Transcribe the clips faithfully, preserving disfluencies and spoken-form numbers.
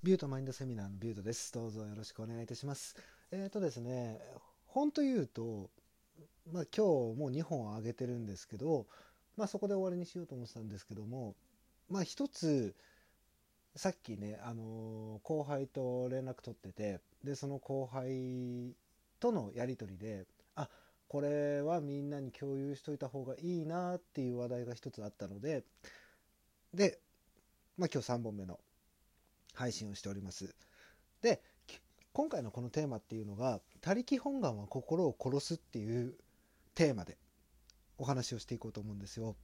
ビュートマインドセミナーのビュートです。どうぞよろしくお願いいたします。えっとですね、本というと、まあ、今日もうにほん上げてるんですけど、まあ、そこで終わりにしようと思ってたんですけども、まあ、一つさっきね、あのー、後輩と連絡取ってて、でその後輩とのやり取りで、あ、これはみんなに共有しといた方がいいなっていう話題が一つあったので、で、まあ、今日さんぼんめの配信をしております。で、今回のこのテーマっていうのが、他力本願は心を殺すっていうテーマでお話をしていこうと思うんですよ。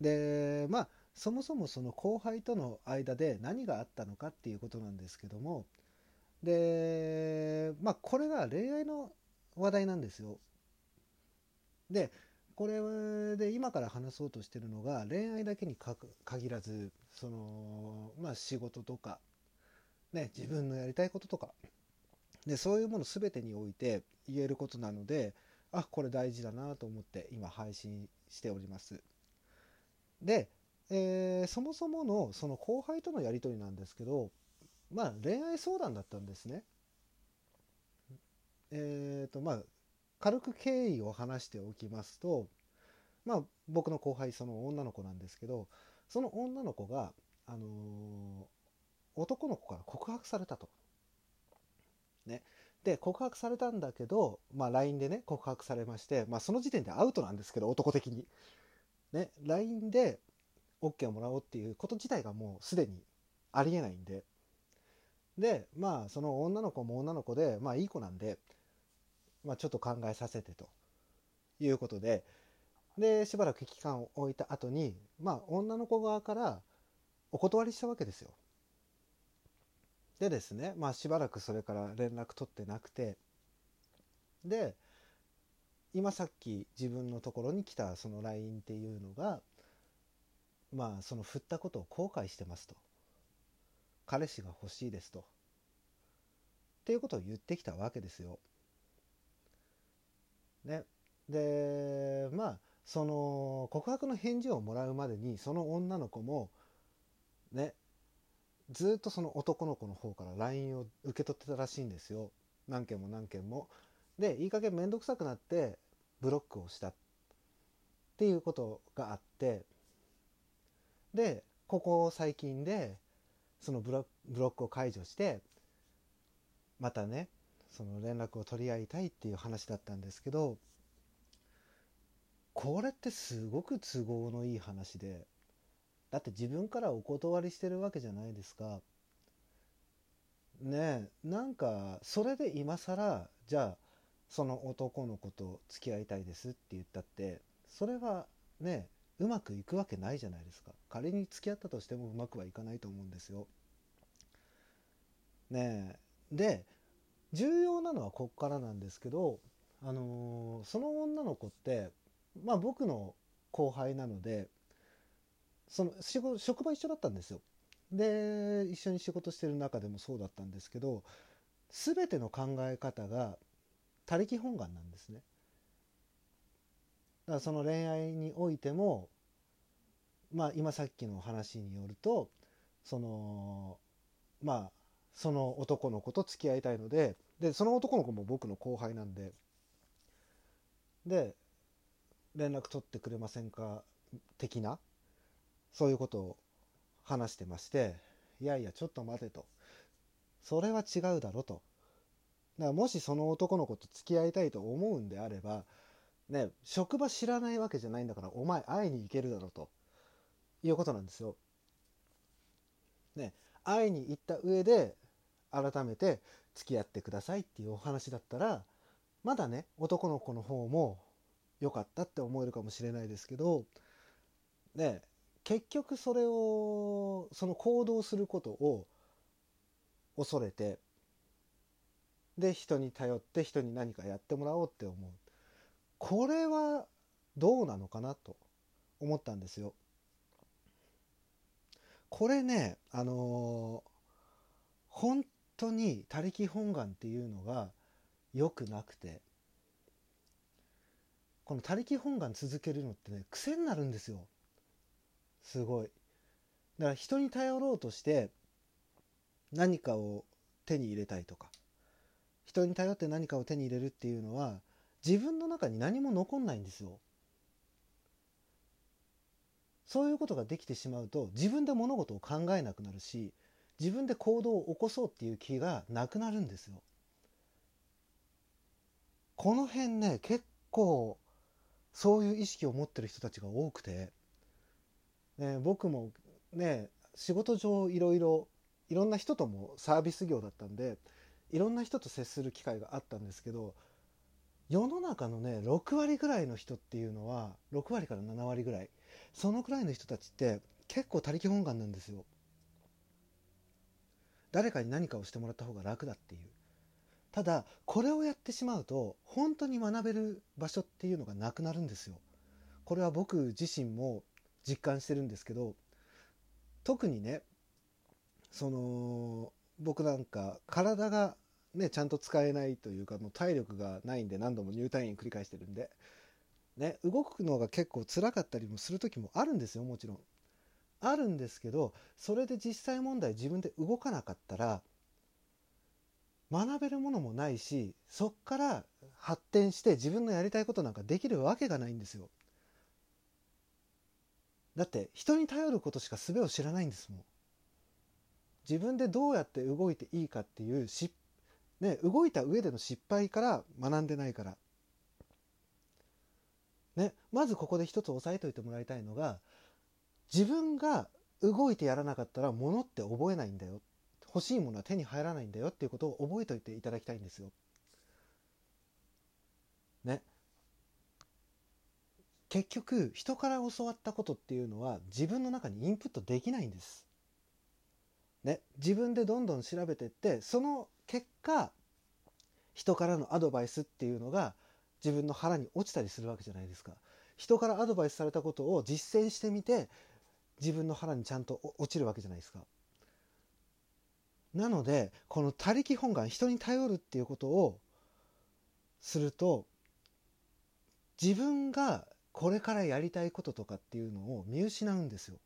で、まあそもそもその後輩との間で何があったのかっていうことなんですけども、で、まあこれが恋愛の話題なんですよ。で、これで今から話そうとしてるのが恋愛だけに限らず、そのまあ仕事とかね、自分のやりたいこととかで、そういうもの全てにおいて言えることなので、あ、これ大事だなと思って今配信しております。で、えー、そもそものその後輩とのやり取りなんですけど、まあ恋愛相談だったんですね。えっとまあ軽く経緯を話しておきますと、まあ僕の後輩、その女の子なんですけど、その女の子があのー、男の子から告白されたと。ね、で告白されたんだけど、まあ、ライン でね告白されまして、まあ、その時点でアウトなんですけど、男的に、ね、ライン で OK をもらおうっていうこと自体がもうすでにありえないんで、でまあその女の子も女の子で、まあ、いい子なんで、まあ、ちょっと考えさせてということで、でしばらく期間を置いた後に、まあ、女の子側からお断りしたわけですよ。でですね、まあ、しばらくそれから連絡取ってなくて、で今さっき自分のところに来たその ライン っていうのが、まあその振ったことを後悔してますと、彼氏が欲しいですとっていうことを言ってきたわけですよ。ね、でまあその告白の返事をもらうまでに、その女の子もねずっとその男の子の方から ライン を受け取ってたらしいんですよ。何件も何件も。でいい加減面倒くさくなってブロックをしたっていうことがあって、でここ最近でそのブロックを解除して、またねその連絡を取り合いたいっていう話だったんですけど、これってすごく都合のいい話で。だって自分からお断りしてるわけじゃないですか。ねえ、なんかそれで今更じゃあその男の子と付き合いたいですって言ったって、それはねうまくいくわけないじゃないですか。仮に付き合ったとしてもうまくはいかないと思うんですよ。ねえ、で重要なのはこっからなんですけど、あのー、その女の子ってまあ僕の後輩なので。その職場一緒だったんですよ。で一緒に仕事してる中でもそうだったんですけど、全ての考え方が他力本願なんですね。だからその恋愛においても、まあ今さっきの話によると、そのまあその男の子と付き合いたいので、でその男の子も僕の後輩なんで、で連絡取ってくれませんか的な。そういうことを話してまして、いやいやちょっと待てと、それは違うだろと。だからもしその男の子と付き合いたいと思うんであればね、職場知らないわけじゃないんだから、お前会いに行けるだろということなんですよ。ね、会いに行った上で改めて付き合ってくださいっていうお話だったら、まだね男の子の方も良かったって思えるかもしれないですけどね、結局それをその行動することを恐れて、で人に頼って人に何かやってもらおうって思う、これはどうなのかなと思ったんですよ。これね、あのー、本当に他力本願っていうのが良くなくて、この他力本願続けるのってね癖になるんですよ。すごい。だから人に頼ろうとして何かを手に入れたいとか、人に頼って何かを手に入れるっていうのは、自分の中に何も残んないんですよ。そういうことができてしまうと、自分で物事を考えなくなるし、自分で行動を起こそうっていう気がなくなるんですよ。この辺ね、結構そういう意識を持ってる人たちが多くて、ね、僕もね、仕事上いろいろいろんな人ともサービス業だったんで、いろんな人と接する機会があったんですけど、世の中のねろくわりぐらいの人っていうのは、ろくわりからななわりぐらい、そのくらいの人たちって結構他力本願なんですよ。誰かに何かをしてもらった方が楽だっていう。ただこれをやってしまうと、本当に学べる場所っていうのがなくなるんですよ。これは僕自身も実感してるんですけど、特にね、その僕なんか体がねちゃんと使えないというか、もう体力がないんで、何度も入退院繰り返してるんでね、動くのが結構辛かったりもする時もあるんですよ。もちろんあるんですけど、それで実際問題、自分で動かなかったら学べるものもないし、そっから発展して自分のやりたいことなんかできるわけがないんですよ。だって人に頼ることしか術を知らないんですもん。自分でどうやって動いていいかっていうし、ね、動いた上での失敗から学んでないから、ね、まずここで一つ押さえておいてもらいたいのが、自分が動いてやらなかったら物って覚えないんだよ、欲しいものは手に入らないんだよっていうことを覚えておいていただきたいんですよ。ね、結局人から教わったことっていうのは自分の中にインプットできないんです。ね、自分でどんどん調べてって、その結果人からのアドバイスっていうのが自分の腹に落ちたりするわけじゃないですか。人からアドバイスされたことを実践してみて、自分の腹にちゃんと落ちるわけじゃないですか。なのでこの他力本願、人に頼るっていうことをすると、自分がこれからやりたいこととかっていうのを見失うんですよ。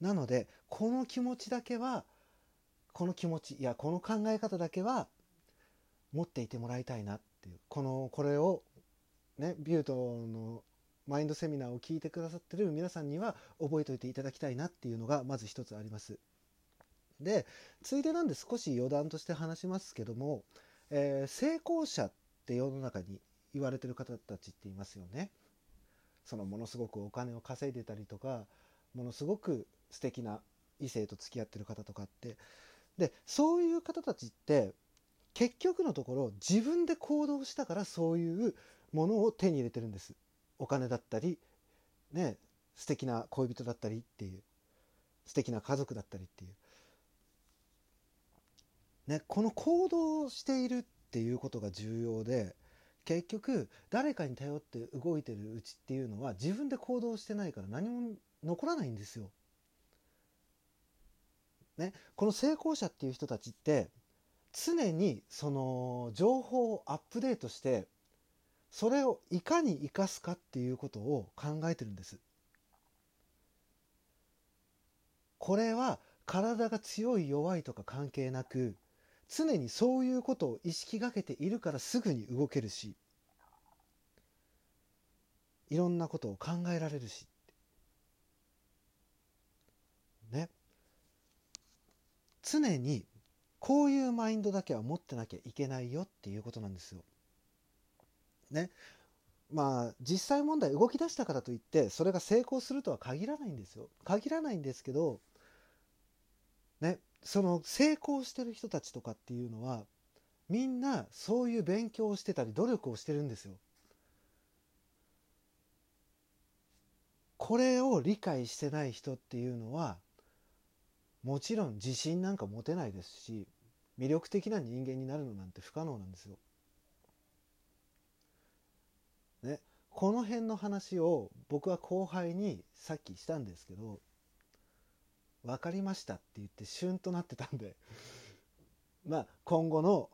なのでこの気持ちだけは、この気持ち、いやこの考え方だけは持っていてもらいたいなっていう、このこれをね、ビュートのマインドセミナーを聞いてくださってる皆さんには覚えておいていただきたいなっていうのがまず一つあります。で、ついでなんで少し余談として話しますけども、えー、成功者って世の中に言われてる方たちっていますよね。そのものすごくお金を稼いでたりとか、ものすごく素敵な異性と付き合ってる方とかって、でそういう方たちって結局のところ、自分で行動したからそういうものを手に入れてるんです。お金だったりね、素敵な恋人だったりっていう、素敵な家族だったりっていうね、この行動しているっていうことが重要で、結局誰かに頼って動いてるうちっていうのは、自分で行動してないから何も残らないんですよ。ね、この成功者っていう人たちって常にその情報をアップデートして、それをいかに生かすかっていうことを考えてるんです。これは体が強い弱いとか関係なく、常にそういうことを意識がけているからすぐに動けるし、いろんなことを考えられるしね。常にこういうマインドだけは持ってなきゃいけないよっていうことなんですよ。ね、まあ実際問題、動き出したからといってそれが成功するとは限らないんですよ。限らないんですけど、ね、その成功してる人たちとかっていうのは、みんなそういう勉強をしてたり努力をしてるんですよ。これを理解してない人っていうのは、もちろん自信なんか持てないですし、魅力的な人間になるのなんて不可能なんですよ。ね、この辺の話を僕は後輩にさっきしたんですけど、分かりましたって言ってシュンとなってたんでまあ今後の、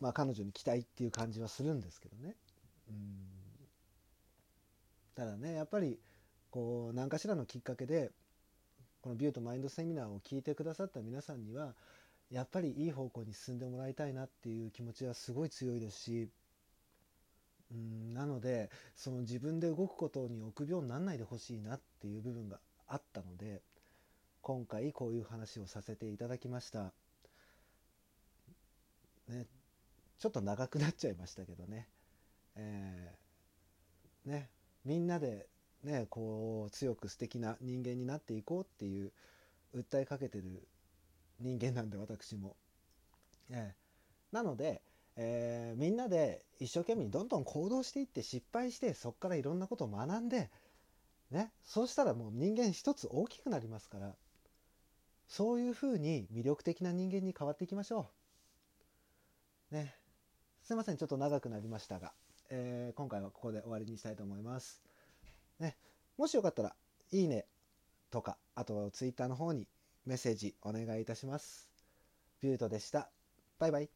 まあ、彼女に期待っていう感じはするんですけどね。うん、ただね、やっぱりこう何かしらのきっかけでこのビューとマインドセミナーを聞いてくださった皆さんにはやっぱりいい方向に進んでもらいたいなっていう気持ちはすごい強いですし、うーんなのでその自分で動くことに臆病にならないでほしいなっていう部分があったので、今回こういう話をさせていただきました、ね、ちょっと長くなっちゃいましたけどね、えー、ねみんなでねこう強く素敵な人間になっていこうっていう訴えかけてる人間なんで私も、えー、なので、えー、みんなで一生懸命にどんどん行動していって失敗してそこからいろんなことを学んで、ね、そうしたらもう人間一つ大きくなりますから、そういうふうに魅力的な人間に変わっていきましょう、ね、すいませんちょっと長くなりましたが、えー、今回はここで終わりにしたいと思います、ね、もしよかったらいいねとかあとはツイッターの方にメッセージお願いいたします。ビュートでした。バイバイ。